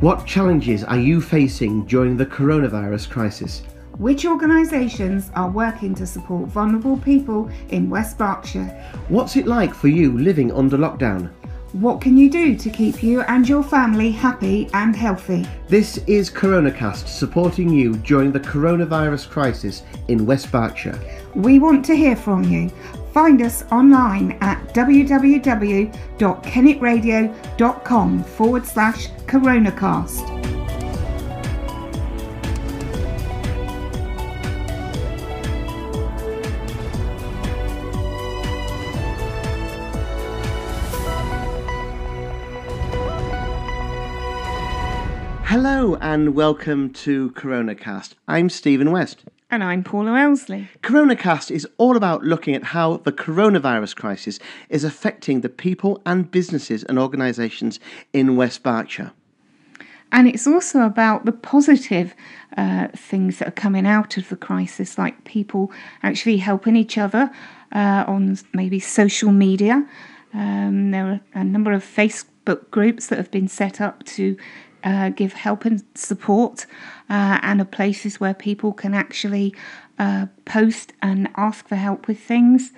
What challenges are you facing during the coronavirus crisis? Which organisations are working to support vulnerable people in West Berkshire? What's it like for you living under lockdown? What can you do to keep you and your family happy and healthy? This is CoronaCast, supporting you during the coronavirus crisis in West Berkshire. We want to hear from you. Find us online at www.kennetradio.com/coronacast. Hello and welcome to CoronaCast. I'm Stephen West. And I'm Paula Wellesley. CoronaCast is all about looking at how the coronavirus crisis is affecting the people and businesses and organisations in West Berkshire. And it's also about the positive things that are coming out of the crisis, like people actually helping each other on maybe social media. There are a number of Facebook groups that have been set up to give help and support, and are places where people can actually post and ask for help with things.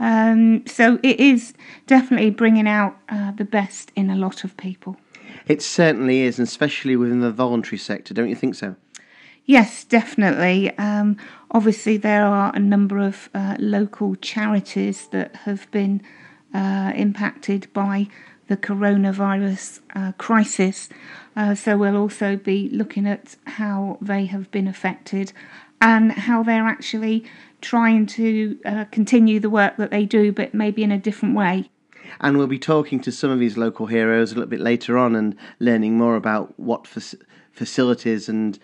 So it is definitely bringing out the best in a lot of people. It certainly is, and especially within the voluntary sector, don't you think so? Yes, definitely. Obviously, there are a number of local charities that have been impacted by the coronavirus crisis, so we'll also be looking at how they have been affected and how they're actually trying to continue the work that they do, but maybe in a different way. And we'll be talking to some of these local heroes a little bit later on and learning more about what facilities and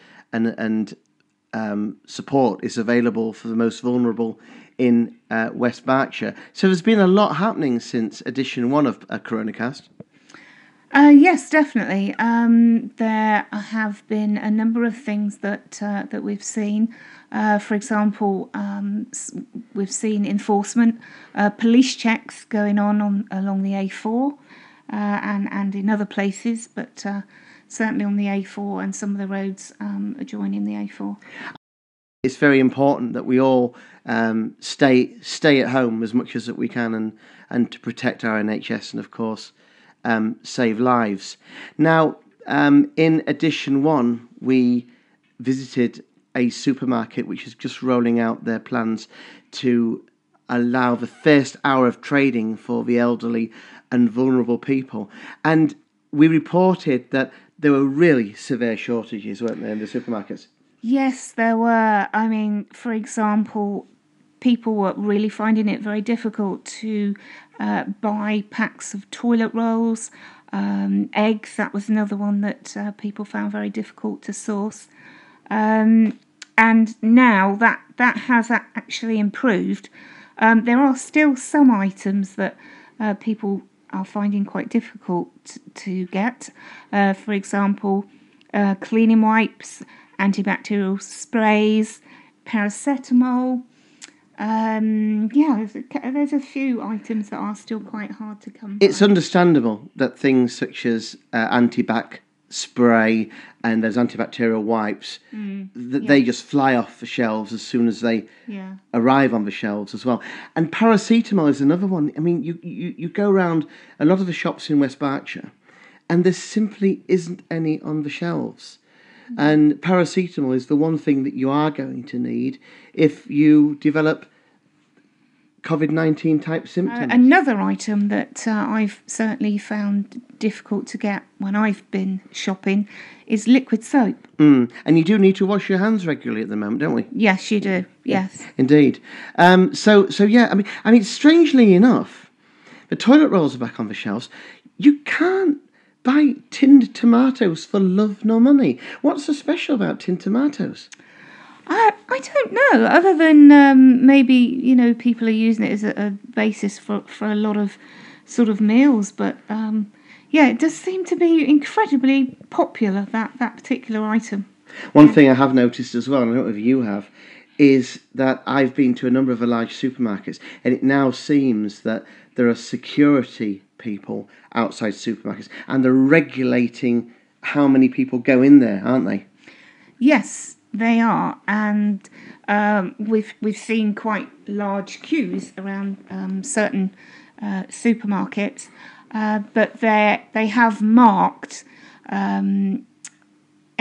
support is available for the most vulnerable in West Berkshire. So there's been a lot happening since edition 1 of CoronaCast. Yes, definitely. There have been a number of things that that we've seen. For example, we've seen enforcement, police checks going on along the A4 and in other places, but certainly on the A4 and some of the roads adjoining the A4. It's very important that we all stay at home as much as that we can and to protect our NHS and, of course, save lives. Now, in edition 1, we visited a supermarket which is just rolling out their plans to allow the first hour of trading for the elderly and vulnerable people. And we reported that there were really severe shortages, weren't there, in the supermarkets? Yes, there were. I mean, for example, people were really finding it very difficult to buy packs of toilet rolls, eggs. That was another one that people found very difficult to source. And now that has actually improved. There are still some items that people are finding quite difficult to get. For example, cleaning wipes, antibacterial sprays, paracetamol. There's a few items that are still quite hard to come by. It's understandable that things such as antibac spray and those antibacterial wipes, they just fly off the shelves as soon as they arrive on the shelves as well. And paracetamol is another one. I mean, you go around a lot of the shops in West Berkshire and there simply isn't any on the shelves. And paracetamol is the one thing that you are going to need if you develop COVID-19 type symptoms. Another item that I've certainly found difficult to get when I've been shopping is liquid soap. And you do need to wash your hands regularly at the moment, don't we? Yes, you do. Yes, indeed. So strangely enough, the toilet rolls are back on the shelves. You can't buy tinned tomatoes for love nor money. What's so special about tinned tomatoes? I don't know, other than maybe, you know, people are using it as a basis for a lot of sort of meals. But, it does seem to be incredibly popular, that particular item. One thing I have noticed as well, and I don't know if you have, is that I've been to a number of the large supermarkets and it now seems that there are security people outside supermarkets and they're regulating how many people go in there, aren't they? Yes, they are, and we've seen quite large queues around certain supermarkets, but they have marked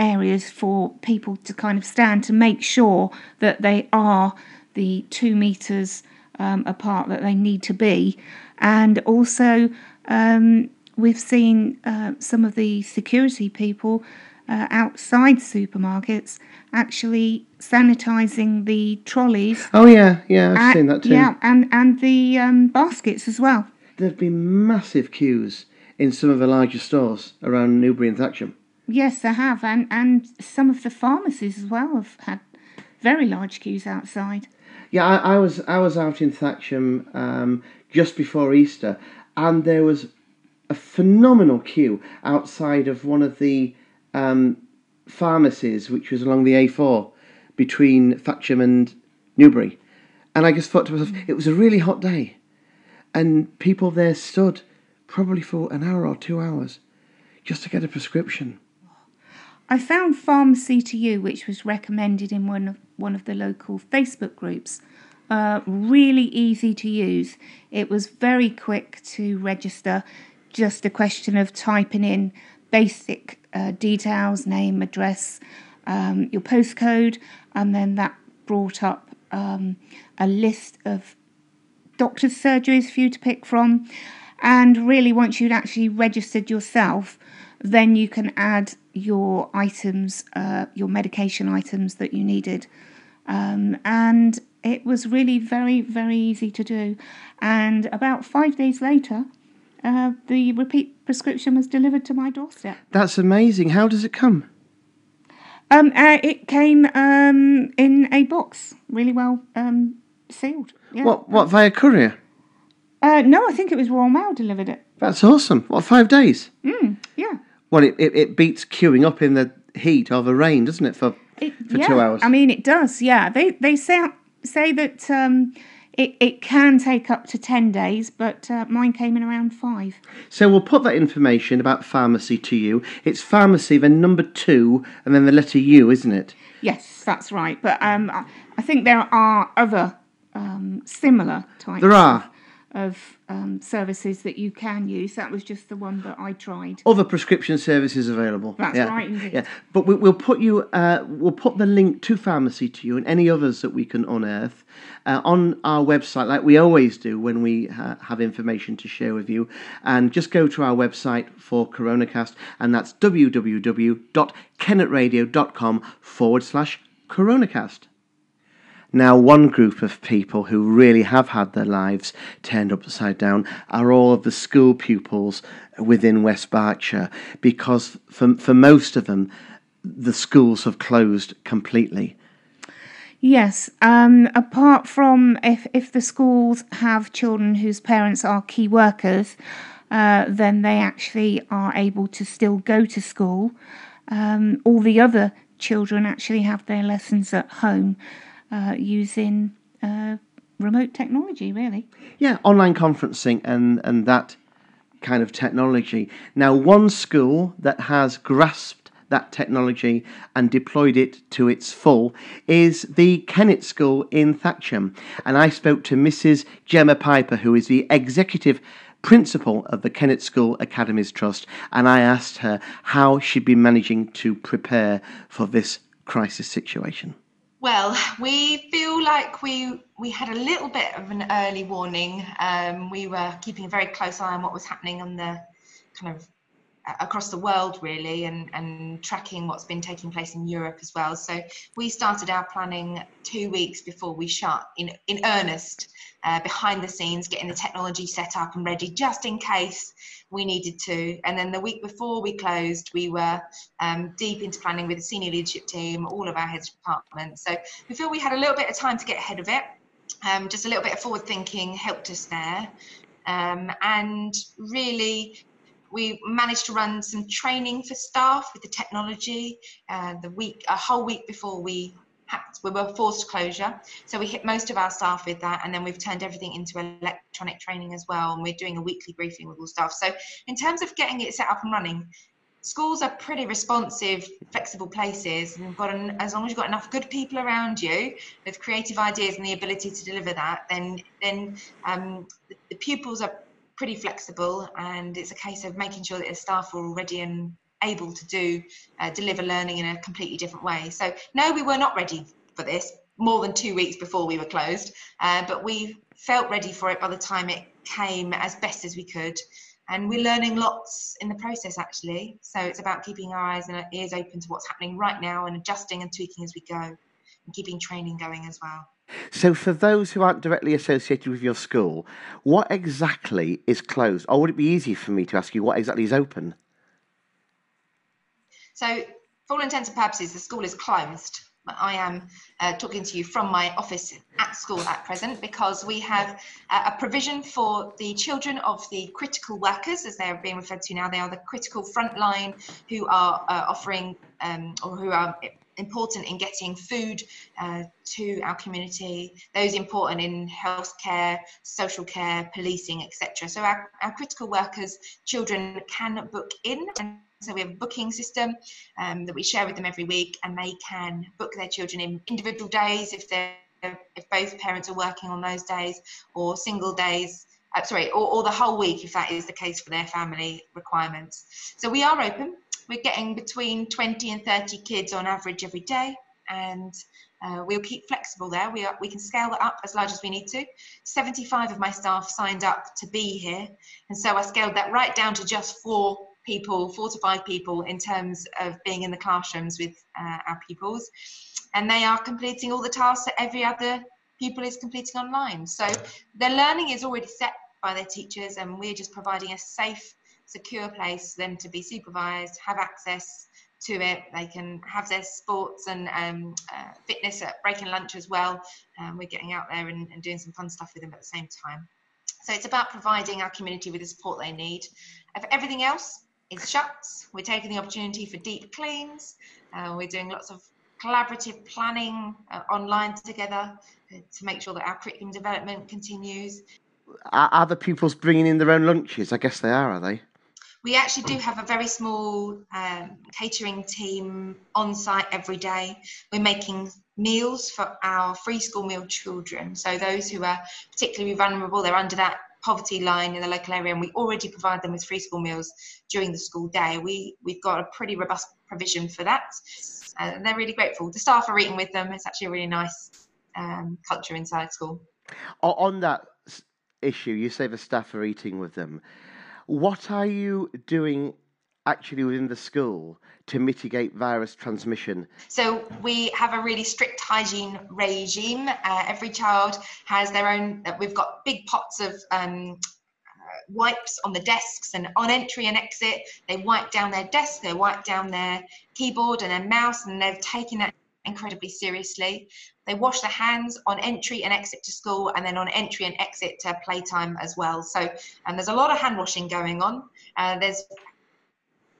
areas for people to kind of stand to make sure that they are the 2 metres apart that they need to be. And also we've seen some of the security people outside supermarkets actually sanitising the trolleys. Oh yeah, I've seen that too. Yeah, and the baskets as well. There've been massive queues in some of the larger stores around Newbury and Thatcham. Yes, there have, and some of the pharmacies as well have had very large queues outside. Yeah, I was out in Thatcham just before Easter, and there was a phenomenal queue outside of one of the pharmacies, which was along the A4 between Thatcham and Newbury. And I just thought to myself, it was a really hot day, and people there stood probably for an hour or 2 hours just to get a prescription. I found Pharmacy to You, which was recommended in one of the local Facebook groups, really easy to use. It was very quick to register, just a question of typing in basic details, name, address, your postcode, and then that brought up a list of doctor's surgeries for you to pick from. And really, once you'd actually registered yourself, then you can add your items, your medication items that you needed. And it was really very, very easy to do. And about 5 days later, the repeat prescription was delivered to my doorstep. That's amazing. How does it come? It came in a box, really well sealed. Yeah. What, via courier? No, I think it was Royal Mail delivered it. That's awesome. What, 5 days? Yeah. Well, it beats queuing up in the heat or the rain, doesn't it, for 2 hours? I mean, it does, yeah. They say that it can take up to 10 days, but mine came in around 5. So we'll put that information about Pharmacy to You. It's pharmacy, then number 2, and then the letter U, isn't it? Yes, that's right. But I think there are other similar types. There are. Of services that you can use. That was just the one that I tried. Other prescription services available. That's right, indeed. Yeah. But we'll put you. We'll put the link to Pharmacy to You and any others that we can unearth on our website, like we always do when we have information to share with you. And just go to our website for Coronacast, and that's www.kennetradio.com/Coronacast. Now, one group of people who really have had their lives turned upside down are all of the school pupils within West Berkshire, because for most of them, the schools have closed completely. Yes, apart from if the schools have children whose parents are key workers, then they actually are able to still go to school. All the other children actually have their lessons at home. Using remote technology, really. Yeah, online conferencing and that kind of technology. Now, one school that has grasped that technology and deployed it to its full is the Kennet School in Thatcham. And I spoke to Mrs. Gemma Piper, who is the Executive Principal of the Kennet School Academies Trust, and I asked her how she'd been managing to prepare for this crisis situation. Well, we feel like we had a little bit of an early warning. We were keeping a very close eye on what was happening on the kind of across the world, really, and tracking what's been taking place in Europe as well. So we started our planning 2 weeks before we shut in earnest, behind the scenes, getting the technology set up and ready just in case we needed to. And then the week before we closed, we were deep into planning with the senior leadership team, all of our heads of department. So we feel we had a little bit of time to get ahead of it. Just a little bit of forward thinking helped us there. And really, we managed to run some training for staff with the technology a whole week before we were forced closure. So we hit most of our staff with that, and then we've turned everything into electronic training as well, and we're doing a weekly briefing with all staff. So in terms of getting it set up and running, schools are pretty responsive, flexible places, and as long as you've got enough good people around you with creative ideas and the ability to deliver that, then the pupils are pretty flexible, and it's a case of making sure that the staff are all ready and able to deliver learning in a completely different way. So no, we were not ready for this more than 2 weeks before we were closed, but we felt ready for it by the time it came as best as we could. And we're learning lots in the process, actually. So it's about keeping our eyes and our ears open to what's happening right now and adjusting and tweaking as we go, and keeping training going as well. So for those who aren't directly associated with your school, what exactly is closed? Or would it be easy for me to ask you what exactly is open? So for all intents and purposes, the school is closed. I am talking to you from my office at school at present, because we have a provision for the children of the critical workers, as they're being referred to now. They are the critical frontline who are offering or who are important in getting food to our community, those important in healthcare, social care, policing, etc. So our critical workers' children can book in, and so we have a booking system that we share with them every week, and they can book their children in individual days if both parents are working on those days, or single days, or the whole week if that is the case for their family requirements. So we are open. We're getting between 20 and 30 kids on average every day, and we'll keep flexible there. We can scale it up as large as we need to. 75 of my staff signed up to be here, and so I scaled that right down to just 4 to 5 people in terms of being in the classrooms with our pupils. And they are completing all the tasks that every other pupil is completing online. So their learning is already set by their teachers, and we're just providing a safe, secure place for them to be supervised, have access to it. They can have their sports and fitness at break and lunch as well. We're getting out there and doing some fun stuff with them at the same time. So it's about providing our community with the support they need. If everything else is shut, we're taking the opportunity for deep cleans. We're doing lots of collaborative planning online together to make sure that our curriculum development continues. Are the pupils bringing in their own lunches? I guess they are they? We actually do have a very small catering team on site every day. We're making meals for our free school meal children. So those who are particularly vulnerable, they're under that poverty line in the local area, and we already provide them with free school meals during the school day. We've got a pretty robust provision for that, and they're really grateful. The staff are eating with them. It's actually a really nice culture inside school. On that issue, you say the staff are eating with them. What are you doing actually within the school to mitigate virus transmission? So we have a really strict hygiene regime. Every child has their own, we've got big pots of wipes on the desks, and on entry and exit, they wipe down their desk, they wipe down their keyboard and their mouse, and they've taken that incredibly seriously. They wash their hands on entry and exit to school, and then on entry and exit to playtime as well. So, and there's a lot of hand washing going on. There's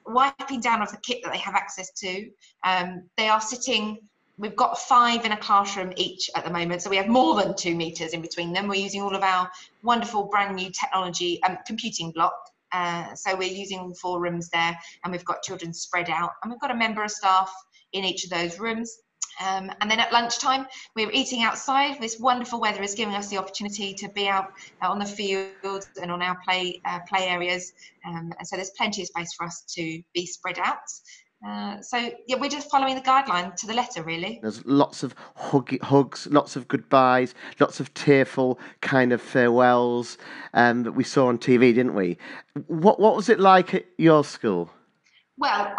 wiping down of the kit that they have access to. They are sitting, we've got 5 in a classroom each at the moment, so we have more than 2 metres in between them. We're using all of our wonderful brand new technology computing block. So we're using all 4 rooms there, and we've got children spread out, and we've got a member of staff in each of those rooms. And then at lunchtime, we're eating outside. This wonderful weather is giving us the opportunity to be out on the fields and on our play areas. And so there's plenty of space for us to be spread out. So yeah, we're just following the guideline to the letter, really. There's lots of hugs, lots of goodbyes, lots of tearful kind of farewells that we saw on TV, didn't we? What was it like at your school? Well,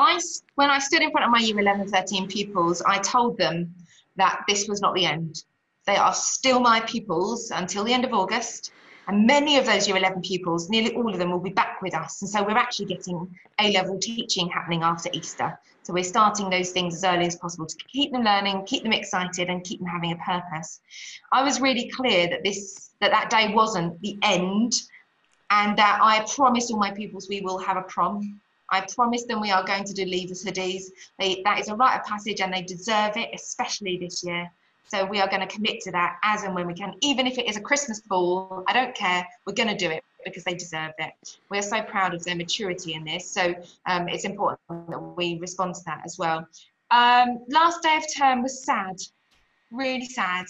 when I stood in front of my Year 11 and 13 pupils, I told them that this was not the end. They are still my pupils until the end of August, and many of those Year 11 pupils, nearly all of them, will be back with us. And so we're actually getting A-level teaching happening after Easter. So we're starting those things as early as possible to keep them learning, keep them excited, and keep them having a purpose. I was really clear that that day wasn't the end, and that I promised all my pupils we will have a prom. I promised them we are going to do leavers hoodies. That is a rite of passage, and they deserve it, especially this year. So we are going to commit to that as and when we can. Even if it is a Christmas ball, I don't care. We're going to do it. because they deserve it. We're so proud of their maturity in this, so it's important that we respond to that as well. Last day of term was sad, really sad.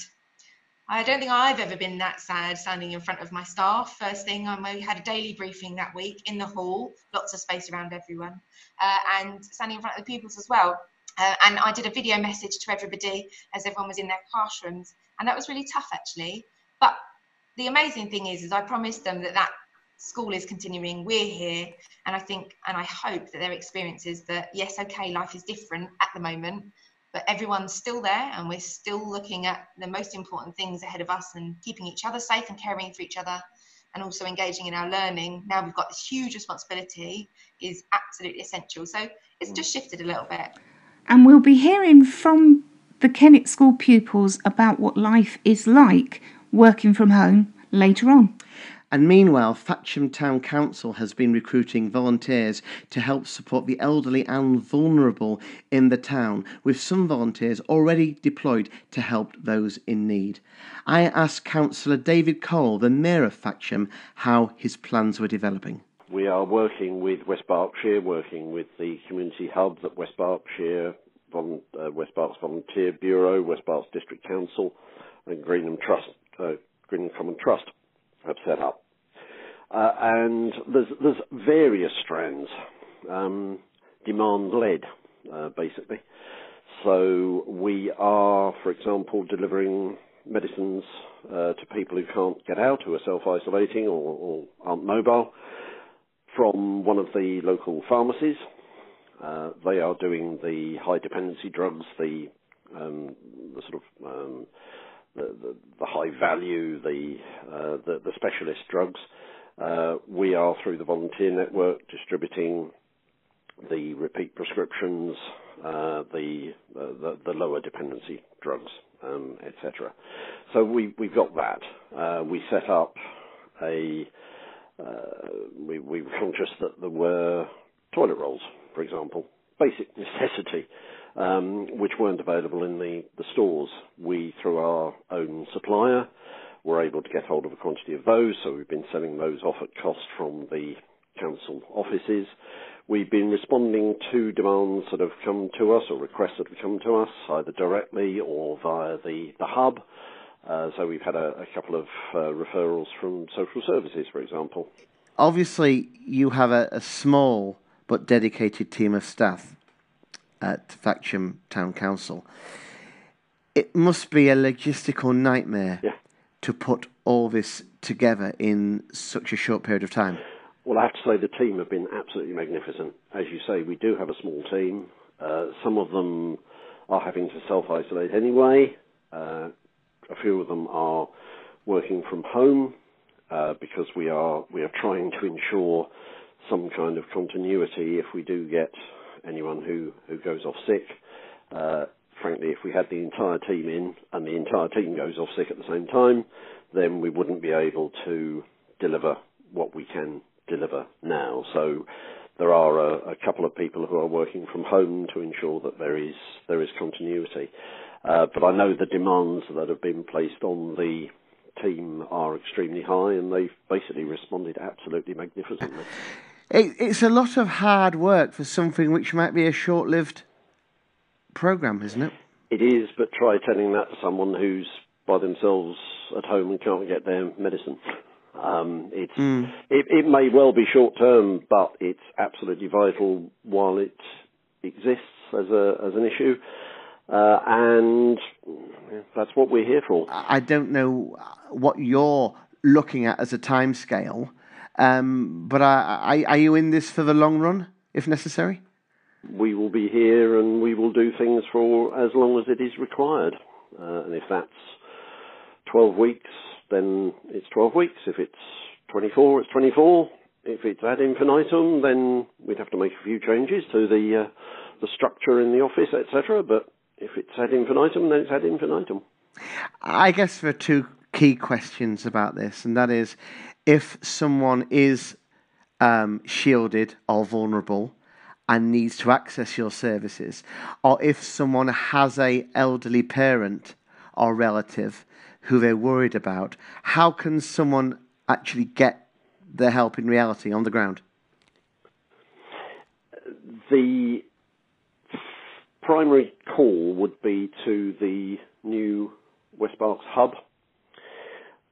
I don't think I've ever been that sad standing in front of my staff. First thing, we had a daily briefing that week in the hall, lots of space around everyone, and standing in front of the pupils as well. And I did a video message to everybody as everyone was in their classrooms, and that was really tough actually. But the amazing thing is I promised them that that school is continuing, we're here, and I think and I hope that their experience is that, yes, okay, life is different at the moment, but everyone's still there and we're still looking at the most important things ahead of us and keeping each other safe and caring for each other and also engaging in our learning. Now we've got this huge responsibility, is absolutely essential. So it's just shifted a little bit. And we'll be hearing from the Kennet School pupils about what life is like working from home later on. And meanwhile, Thatcham Town Council has been recruiting volunteers to help support the elderly and vulnerable in the town, with some volunteers already deployed to help those in need. I asked Councillor David Cole, the Mayor of Thatcham, how his plans were developing. We are working with West Berkshire, working with the community hub that West Berkshire, West Berks Volunteer Bureau, West Berks District Council and Greenham Common Trust have set up, and there's various strands, demand led, basically. So we are, for example, delivering medicines to people who can't get out, who are self-isolating or aren't mobile, from one of the local pharmacies. They are doing the high dependency drugs, the sort of the high value, the specialist drugs. We are, through the volunteer network, distributing the repeat prescriptions, the lower dependency drugs, etc. So we've got that. We set up a. We were conscious that there were toilet rolls, for example, basic necessity, which weren't available in the stores. We, through our own supplier, were able to get hold of a quantity of those, so we've been selling those off at cost from the council offices. We've been responding to demands that have come to us, or requests that have come to us, either directly or via the hub. So we've had a couple of referrals from social services, for example. Obviously, you have a small but dedicated team of staff at Thatcham Town Council. It must be a logistical nightmare to put all this together in such a short period of time. Well, I have to say the team have been absolutely magnificent. As you say, we do have a small team. Some of them are having to self-isolate anyway. A few of them are working from home because we are trying to ensure some kind of continuity if we do get anyone who goes off sick. Frankly, if we had the entire team in and the entire team goes off sick at the same time, then we wouldn't be able to deliver what we can deliver now. So there are a couple of people who are working from home to ensure that there is continuity. But I know the demands that have been placed on the team are extremely high, and they've basically responded absolutely magnificently. It's a lot of hard work for something which might be a short-lived programme, isn't it? It is, but try telling that to someone who's by themselves at home and can't get their medicine. It may well be short-term, but it's absolutely vital while it exists as an issue. And that's what we're here for. I don't know what you're looking at as a time scale, but are you in this for the long run, if necessary? We will be here and we will do things for as long as it is required. And if that's 12 weeks, then it's 12 weeks. If it's 24, it's 24. If it's ad infinitum, then we'd have to make a few changes to the structure in the office, etc., but if it's ad infinitum, then it's ad infinitum. I guess there are two key questions about this, and that is, if someone is shielded or vulnerable and needs to access your services, or if someone has an elderly parent or relative who they're worried about, how can someone actually get their help in reality on the ground? The primary call would be to the new West Berks hub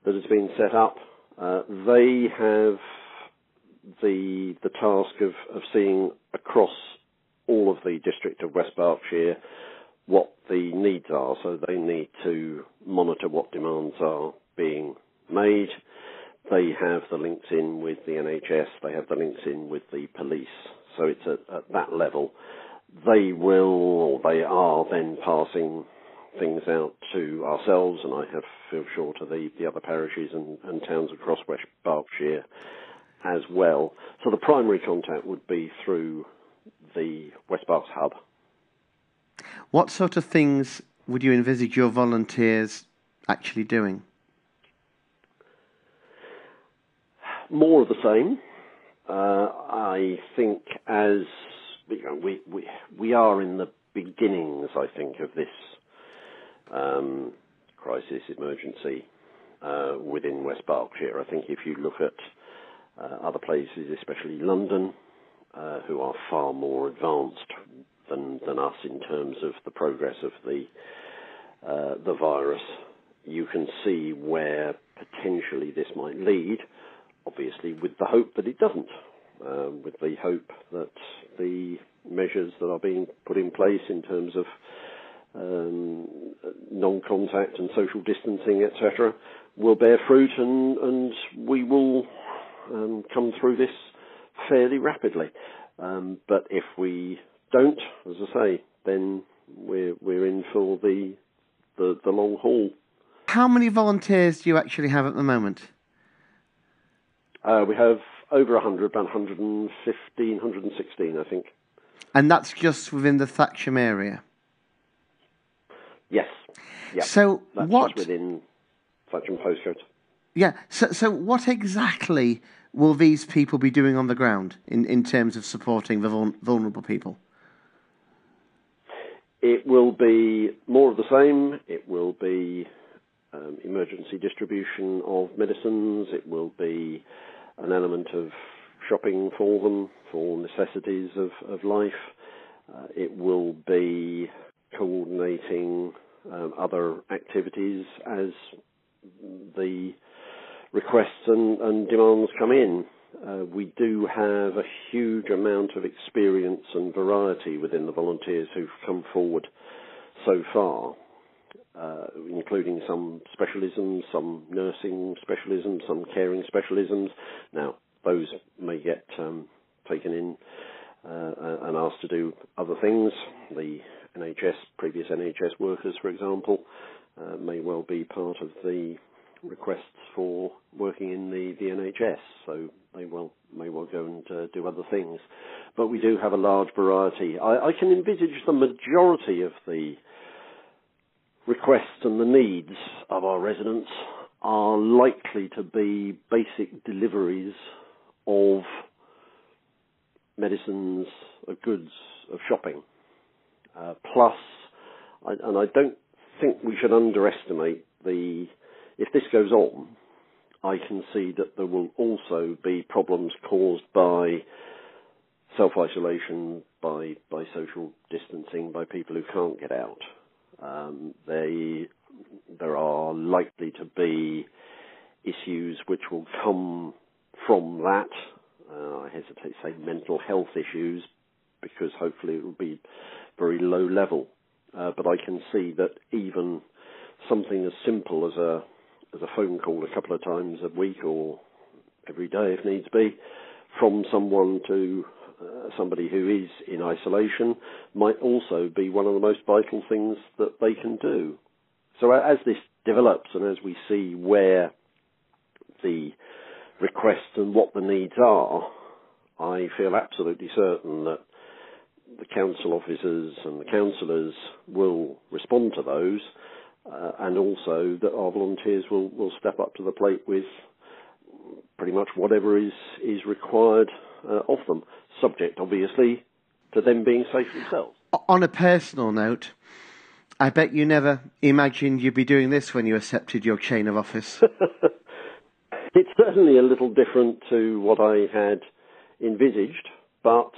that has been set up. They have the task of seeing across all of the district of West Berkshire what the needs are. So they need to monitor what demands are being made. They have the links in with the NHS. They have the links in with the police. So it's at that level. They will, they are then passing things out to ourselves, and I have feel sure to the other parishes and towns across West Berkshire as well. So the primary contact would be through the West Berks hub. What sort of things would you envisage your volunteers actually doing? More of the same. I think as we are in the beginnings, I think, of this crisis emergency within West Berkshire. I think if you look at other places, especially London, who are far more advanced than us in terms of the progress of the virus, you can see where potentially this might lead, obviously with the hope that it doesn't, with the hope that the measures that are being put in place in terms of non-contact and social distancing, etc., will bear fruit, and we will come through this fairly rapidly. But if we don't, as I say, then we're in for the long haul. How many volunteers do you actually have at the moment? We have over 100, about 115, 116, I think. And that's just within the Thatcham area? Yes. Yep. So that's what just within Thatcham postcode? Yeah. So what exactly will these people be doing on the ground in terms of supporting the vulnerable people? It will be more of the same. It will be emergency distribution of medicines. It will be an element of shopping for them, for necessities of life. It will be coordinating other activities as the requests and demands come in. We do have a huge amount of experience and variety within the volunteers who've come forward so far, including some specialisms, some nursing specialisms, some caring specialisms. Now, those may get taken in and asked to do other things. The NHS, previous NHS workers, for example, may well be part of the requests for working in the NHS, so they may well go and do other things. But we do have a large variety. I can envisage the majority of the requests and the needs of our residents are likely to be basic deliveries of medicines, of goods, of shopping. Plus, I don't think we should underestimate if this goes on, I can see that there will also be problems caused by self-isolation, by social distancing, by people who can't get out. There are likely to be issues which will come from that. I hesitate to say mental health issues, because hopefully it will be very low level. But I can see that even something as simple as a phone call a couple of times a week or every day if needs be from someone to somebody who is in isolation might also be one of the most vital things that they can do. So as this develops and as we see where the requests and what the needs are, I feel absolutely certain that the council officers and the councillors will respond to those, and also that our volunteers will step up to the plate with pretty much whatever is required of them, subject, obviously, to them being safe themselves. On a personal note, I bet you never imagined you'd be doing this when you accepted your chain of office. It's certainly a little different to what I had envisaged, but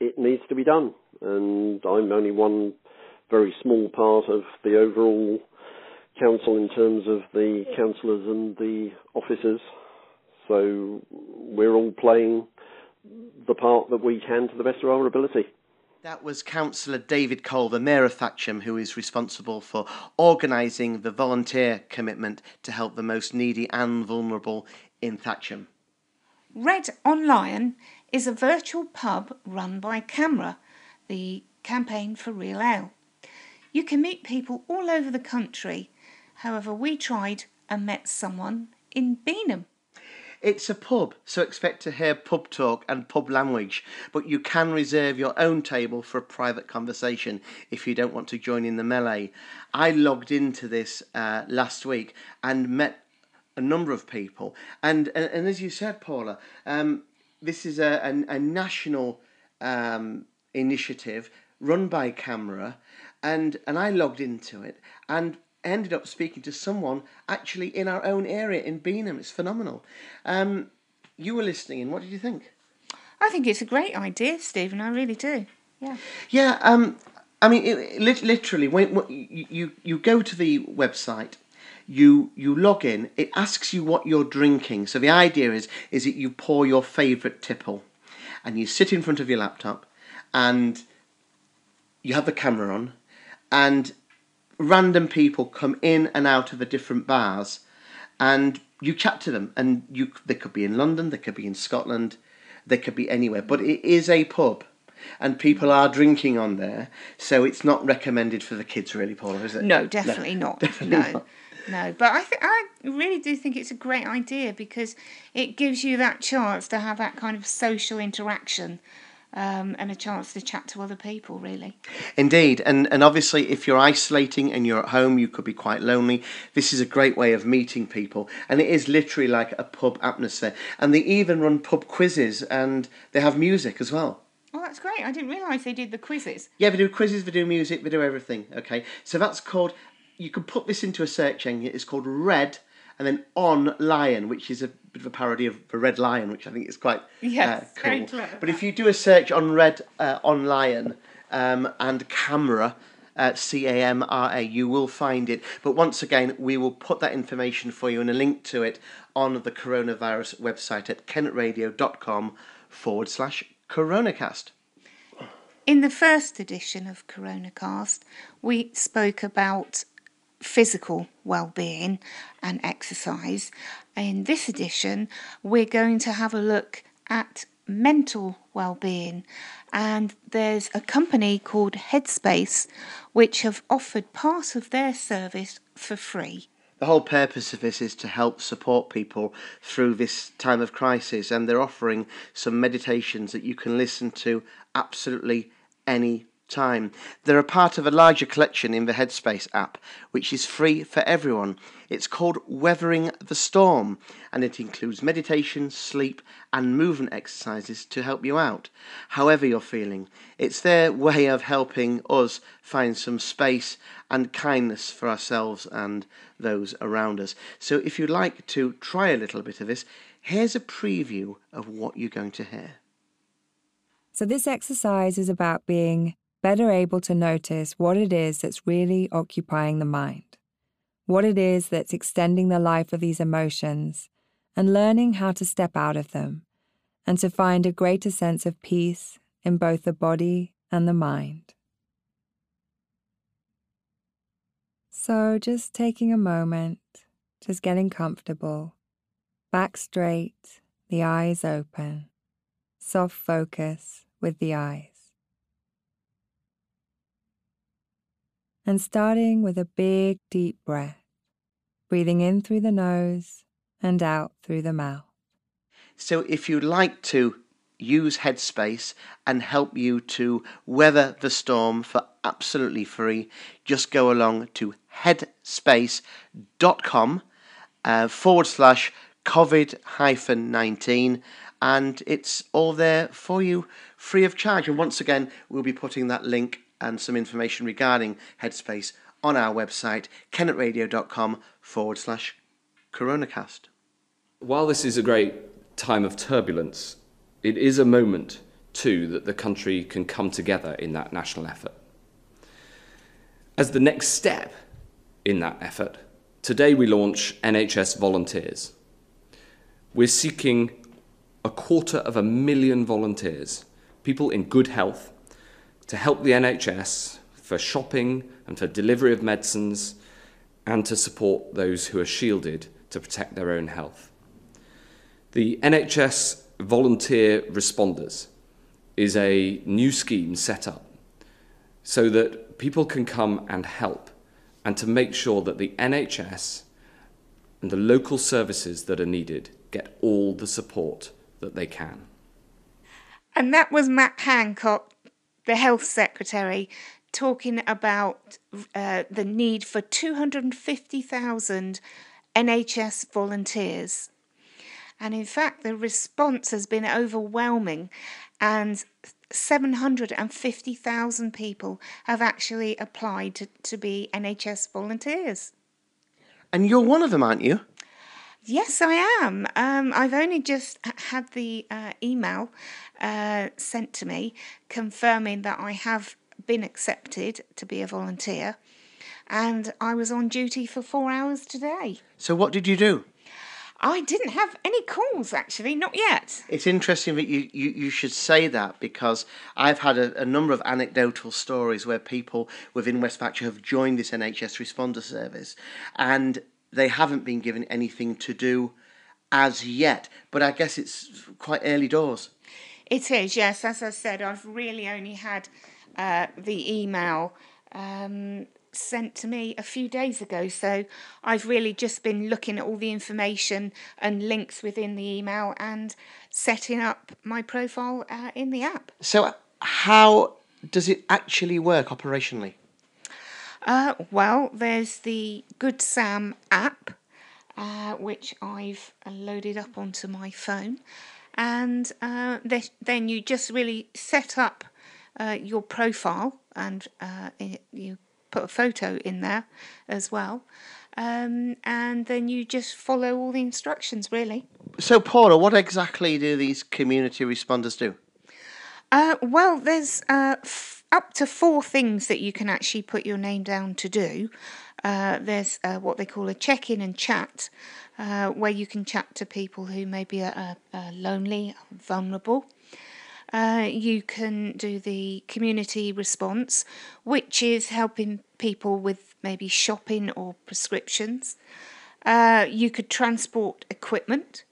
it needs to be done. And I'm only one very small part of the overall council in terms of the councillors and the officers. So we're all playing the part that we can to the best of our ability. That was Councillor David Cole, the Mayor of Thatcham, who is responsible for organising the volunteer commitment to help the most needy and vulnerable in Thatcham. Red On Lion is a virtual pub run by CAMRA, the Campaign for Real Ale. You can meet people all over the country. However, we tried and met someone in Beanham. It's a pub, so expect to hear pub talk and pub language, but you can reserve your own table for a private conversation if you don't want to join in the melee. I logged into this last week and met a number of people. And as you said, Paula, this is a national initiative run by CAMRA, and I logged into it and ended up speaking to someone actually in our own area in Beanham. It's phenomenal. You were listening in. What did you think? I think it's a great idea, Stephen. I really do. Yeah. Yeah. I mean, literally, when you go to the website, you log in. It asks you what you're drinking. So the idea is that you pour your favourite tipple, and you sit in front of your laptop, and you have the camera on, and random people come in and out of the different bars, and you chat to them, and they could be in London, they could be in Scotland, they could be anywhere, but it is a pub and people are drinking on there, so it's not recommended for the kids really, Paula, is it? No, definitely not. Definitely not. No, but I really do think it's a great idea because it gives you that chance to have that kind of social interaction. And a chance to chat to other people, really. Indeed, and obviously if you're isolating and you're at home, you could be quite lonely. This is a great way of meeting people, and it is literally like a pub atmosphere. And they even run pub quizzes, and they have music as well. Oh, that's great. I didn't realise they did the quizzes. Yeah, they do quizzes, they do music, they do everything, okay? So that's called, you can put this into a search engine, it's called Red and then On Lion, which is a bit of a parody of the Red Lion, which I think is quite cool. Very clever. But if you do a search on Red On Lion and CAMRA, C-A-M-R-A, you will find it. But once again, we will put that information for you and a link to it on the coronavirus website at kennetradio.com/coronacast. In the first edition of Coronacast, we spoke about physical well-being and exercise. In this edition, we're going to have a look at mental well-being, and there's a company called Headspace which have offered part of their service for free. The whole purpose of this is to help support people through this time of crisis, and they're offering some meditations that you can listen to absolutely any time. They're a part of a larger collection in the Headspace app, which is free for everyone. It's called Weathering the Storm, and it includes meditation, sleep and movement exercises to help you out, however you're feeling. It's their way of helping us find some space and kindness for ourselves and those around us. So if you'd like to try a little bit of this, here's a preview of what you're going to hear. So this exercise is about being better able to notice what it is that's really occupying the mind, what it is that's extending the life of these emotions, and learning how to step out of them, and to find a greater sense of peace in both the body and the mind. So just taking a moment, just getting comfortable, back straight, the eyes open, soft focus with the eyes. And starting with a big, deep breath, breathing in through the nose and out through the mouth. So if you'd like to use Headspace and help you to weather the storm for absolutely free, just go along to headspace.com /COVID-19, and it's all there for you free of charge. And once again, we'll be putting that link and some information regarding Headspace on our website, kennetradio.com/coronacast. While this is a great time of turbulence, it is a moment too that the country can come together in that national effort. As the next step in that effort, today we launch NHS Volunteers. We're seeking a 250,000 volunteers, people in good health, to help the NHS for shopping and for delivery of medicines and to support those who are shielded to protect their own health. The NHS Volunteer Responders is a new scheme set up so that people can come and help and to make sure that the NHS and the local services that are needed get all the support that they can. And that was Matt Hancock, the Health Secretary, talking about the need for 250,000 NHS volunteers. And in fact, the response has been overwhelming, and 750,000 people have actually applied to be NHS volunteers. And you're one of them, aren't you? Yes, I am. I've only just had the email sent to me confirming that I have been accepted to be a volunteer, and I was on duty for 4 hours today. So what did you do? I didn't have any calls, actually, not yet. It's interesting that you should say that, because I've had a number of anecdotal stories where people within West Berkshire have joined this NHS Responder Service and they haven't been given anything to do as yet, but I guess it's quite early doors. It is, yes. As I said, I've really only had the email sent to me a few days ago, so I've really just been looking at all the information and links within the email and setting up my profile in the app. So how does it actually work operationally? Well, there's the Good Sam app, which I've loaded up onto my phone. And then you just really set up your profile, and you put a photo in there as well. And then you just follow all the instructions, really. So, Paula, what exactly do these community responders do? Well, there's up to 4 things that you can actually put your name down to do. There's what they call a check-in and chat, where you can chat to people who maybe are lonely, vulnerable. You can do the community response, which is helping people with maybe shopping or prescriptions. You could transport equipment,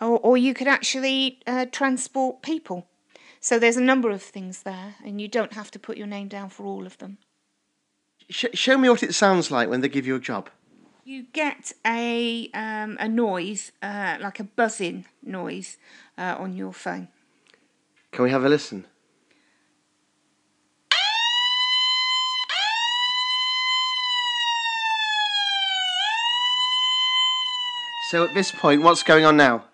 or you could actually transport people. So there's a number of things there, and you don't have to put your name down for all of them. Show me what it sounds like when they give you a job. You get a noise, like a buzzing noise, on your phone. Can we have a listen? So at this point, what's going on now?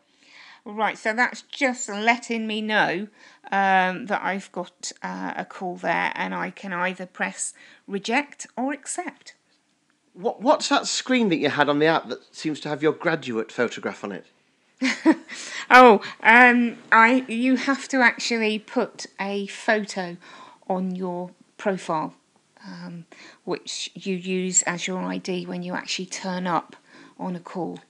Right, so that's just letting me know that I've got a call there, and I can either press reject or accept. What's that screen that you had on the app that seems to have your graduate photograph on it? Oh, you have to actually put a photo on your profile, which you use as your ID when you actually turn up on a call.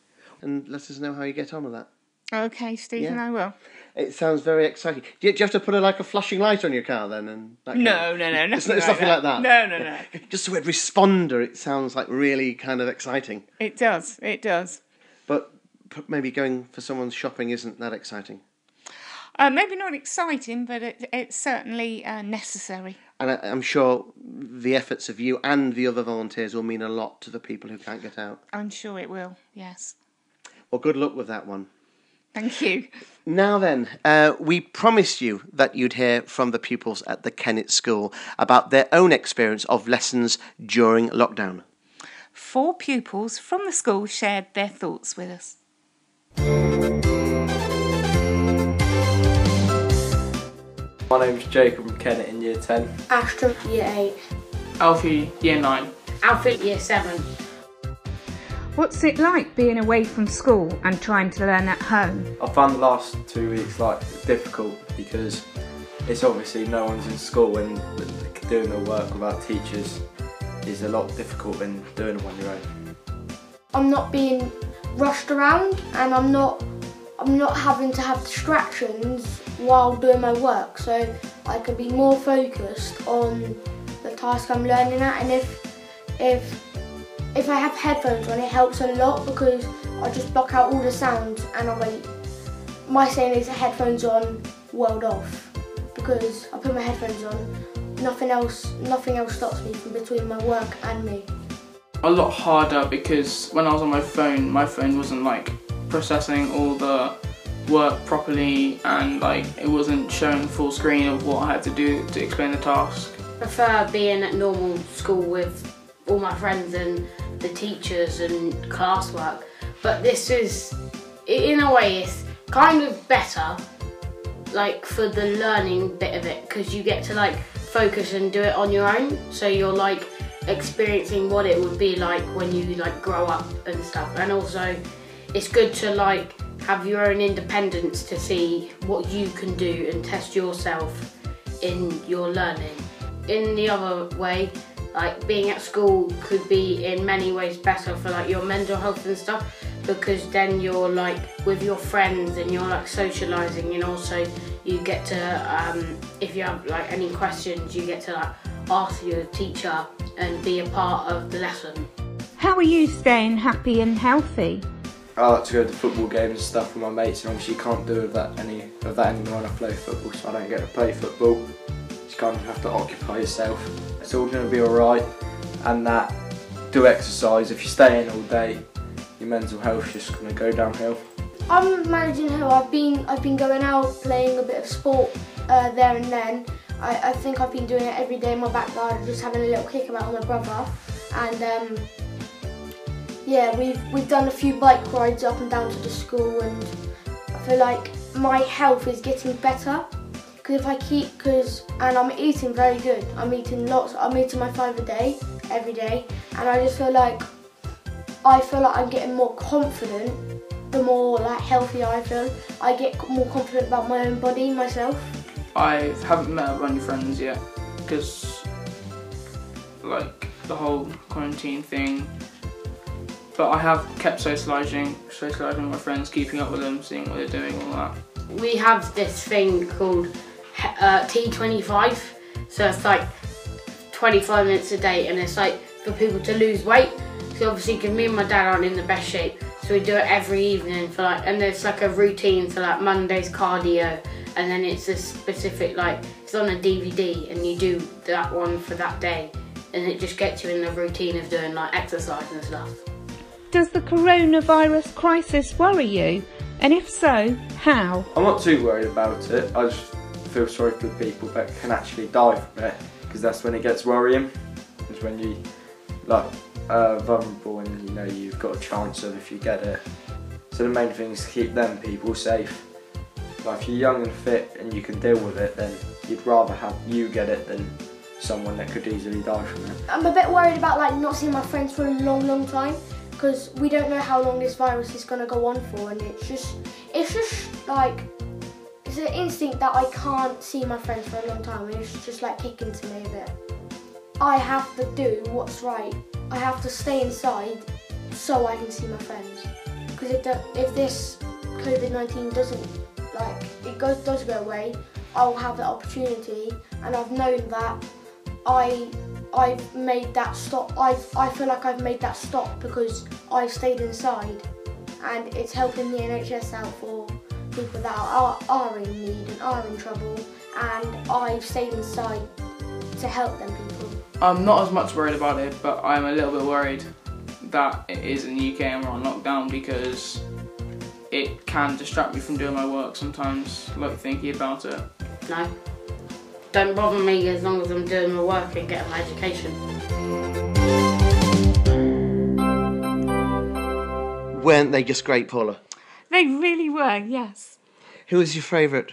And let us know how you get on with that. Okay, Stephen, yeah. I will. It sounds very exciting. Do you have to put a flashing light on your car then? And that no. It's nothing like that. No. Just the word responder, it sounds like really kind of exciting. It does. But maybe going for someone's shopping isn't that exciting. Maybe not exciting, but it's certainly necessary. And I'm sure the efforts of you and the other volunteers will mean a lot to the people who can't get out. I'm sure it will, yes. Well, good luck with that one. Thank you. Now then, we promised you that you'd hear from the pupils at the Kennet School about their own experience of lessons during lockdown. 4 pupils from the school shared their thoughts with us. My name's Jacob from Kennet in Year 10. Ashton, Year 8. Alfie, Year 9. Alfie, Year 7. What's it like being away from school and trying to learn at home? I found the last 2 weeks like difficult because it's obviously no one's in school, and doing the work without teachers is a lot difficult than doing it on your own. I'm not being rushed around, and I'm not having to have distractions while doing my work, so I can be more focused on the task I'm learning at. And if I have headphones on, it helps a lot because I just block out all the sounds, and my saying is headphones on, world off. Because I put my headphones on, nothing else stops me from between my work and me. A lot harder because when I was on my phone wasn't like processing all the work properly, and like it wasn't showing full screen of what I had to do to explain the task. I prefer being at normal school with all my friends and the teachers and classwork, but this is, in a way, it's kind of better, like for the learning bit of it, because you get to like focus and do it on your own, so you're like experiencing what it would be like when you like grow up and stuff. And also it's good to like have your own independence to see what you can do and test yourself in your learning. In the other way, like being at school could be in many ways better for like your mental health and stuff, because then you're like with your friends and you're like socialising, and also you get to, if you have like any questions, you get to like ask your teacher and be a part of the lesson. How are you staying happy and healthy? I like to go to football games and stuff with my mates, and obviously can't do any of that anymore when I play football, so I don't get to play football. Kind of have to occupy yourself. It's all going to be alright, and that do exercise. If you stay in all day, your mental health is just going to go downhill. I'm managing how I've been going out playing a bit of sport there and then. I think I've been doing it every day in my back garden, just having a little kick about with my brother. And yeah, we've done a few bike rides up and down to the school, and I feel like my health is getting better. Because if I keep, and I'm eating very good, I'm eating my 5 a day, every day, and I just feel like, I'm getting more confident, the more like healthy I feel. I get more confident about my own body, myself. I haven't met up with any friends yet, because like the whole quarantine thing, but I have kept socialising with my friends, keeping up with them, seeing what they're doing, all that. We have this thing called T25, so it's like 25 minutes a day, and it's like for people to lose weight. So obviously, because me and my dad aren't in the best shape, so we do it every evening for like, and there's like a routine for like Monday's cardio, and then it's a specific like it's on a DVD, and you do that one for that day, and it just gets you in the routine of doing like exercise and stuff. Does the coronavirus crisis worry you? And if so, how? I'm not too worried about it. I just feel sorry for the people that can actually die from it, because that's when it gets worrying. It's when you like vulnerable, and you know you've got a chance of if you get it. So the main thing is to keep them people safe. Like if you're young and fit and you can deal with it, then you'd rather have you get it than someone that could easily die from it. I'm a bit worried about like not seeing my friends for a long time, because we don't know how long this virus is going to go on for, and it's just like, it's an instinct that I can't see my friends for a long time, and it's just like kicking to me a bit. I have to do what's right. I have to stay inside so I can see my friends, because if this COVID-19 does go away, I'll have the opportunity, and I've known that I've made that stop. I feel like I've made that stop because I've stayed inside, and it's helping the NHS out for people that are in need and are in trouble, and I've stayed inside to help them people. I'm not as much worried about it, but I'm a little bit worried that it is in the UK and we're on lockdown, because it can distract me from doing my work sometimes, like thinking about it. No. Don't bother me as long as I'm doing my work and getting my education. Weren't they just great, Paula? They really were, yes. Who was your favourite?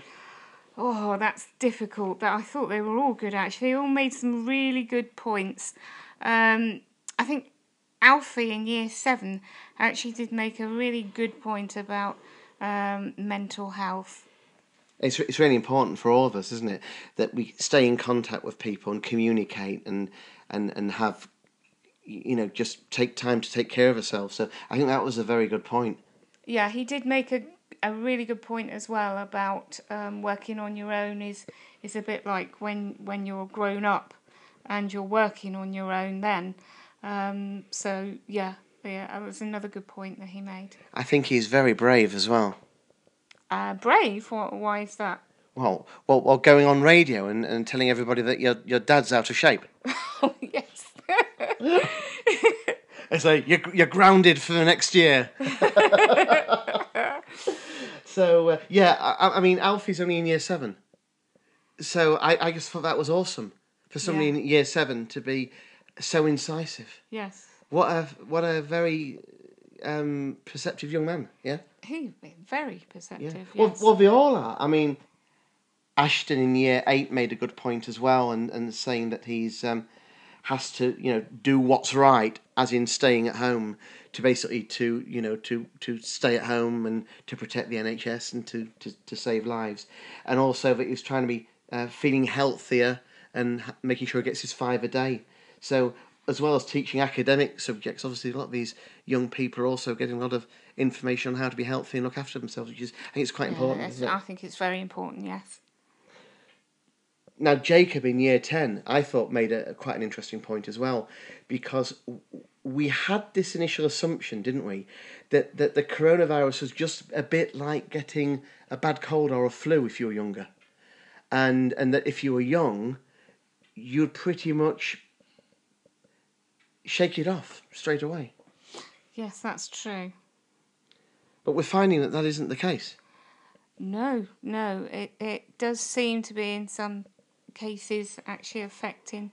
Oh, that's difficult. I thought they were all good, actually. They all made some really good points. I think Alfie in year 7 actually did make a really good point about mental health. It's really important for all of us, isn't it, that we stay in contact with people and communicate and have, you know, just take time to take care of ourselves. So I think that was a very good point. Yeah, he did make a really good point as well about working on your own is a bit like when you're grown up and you're working on your own then. So, yeah, that was another good point that he made. I think he's very brave as well. Brave? Why is that? Well, going on radio and telling everybody that your dad's out of shape. Oh, yes. It's like, you're grounded for the next year. So, yeah, I mean, Alfie's only in year 7. So I just thought that was awesome for somebody in year 7 to be so incisive. Yes. What a very perceptive young man, yeah? He's very perceptive, yeah. Yes. Well, they all are. I mean, Ashton in year 8 made a good point as well and saying that he's has to, you know, do what's right, as in staying at home, to basically to stay at home and to protect the NHS and to save lives. And also that he's trying to be feeling healthier and making sure he gets his 5 a day. So, as well as teaching academic subjects, obviously a lot of these young people are also getting a lot of information on how to be healthy and look after themselves, which is, I think it's quite important, isn't it? I think it's very important, yes. Now, Jacob in year 10, I thought made quite an interesting point as well, because we had this initial assumption, didn't we, that the coronavirus was just a bit like getting a bad cold or a flu if you were younger. And that if you were young, you'd pretty much shake it off straight away. Yes, that's true. But we're finding that isn't the case. No, it does seem to be in some cases actually affecting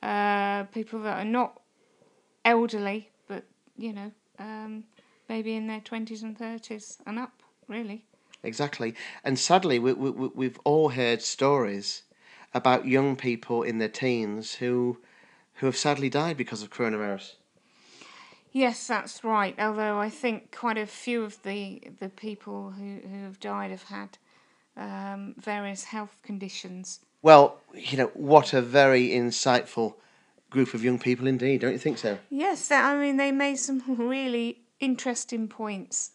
people that are not elderly, but, you know, maybe in their 20s and 30s and up, really. Exactly. And sadly, we've all heard stories about young people in their teens who have sadly died because of coronavirus. Yes, that's right, although I think quite a few of the people who have died have had various health conditions. Well, you know, what a very insightful group of young people indeed, don't you think so? Yes, I mean, they made some really interesting points.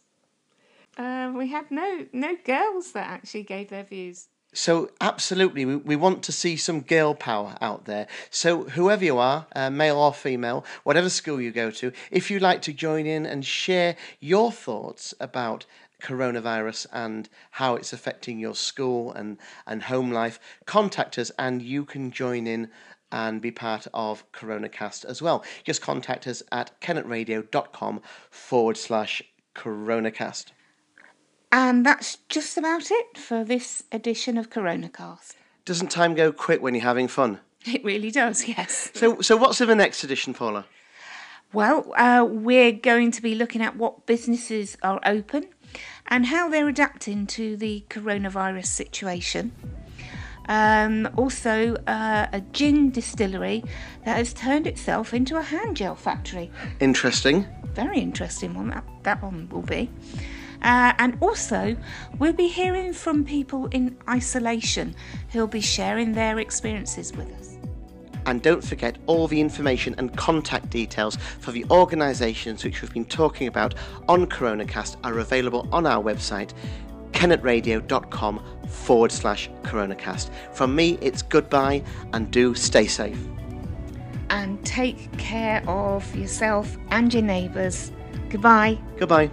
We had no girls that actually gave their views. So, absolutely, we want to see some girl power out there. So, whoever you are, male or female, whatever school you go to, if you'd like to join in and share your thoughts about coronavirus and how it's affecting your school and home life, contact us and you can join in and be part of CoronaCast as well. Just contact us at kennetradio.com/CoronaCast. And that's just about it for this edition of CoronaCast. Doesn't time go quick when you're having fun? It really does, yes. So what's in the next edition, Paula? Well, we're going to be looking at what businesses are open and how they're adapting to the coronavirus situation. Also, a gin distillery that has turned itself into a hand gel factory. Interesting. Very interesting one, that one will be. And also, we'll be hearing from people in isolation who'll be sharing their experiences with us. And don't forget, all the information and contact details for the organisations which we've been talking about on CoronaCast are available on our website, kennetradio.com/CoronaCast. From me, it's goodbye, and do stay safe. And take care of yourself and your neighbours. Goodbye. Goodbye.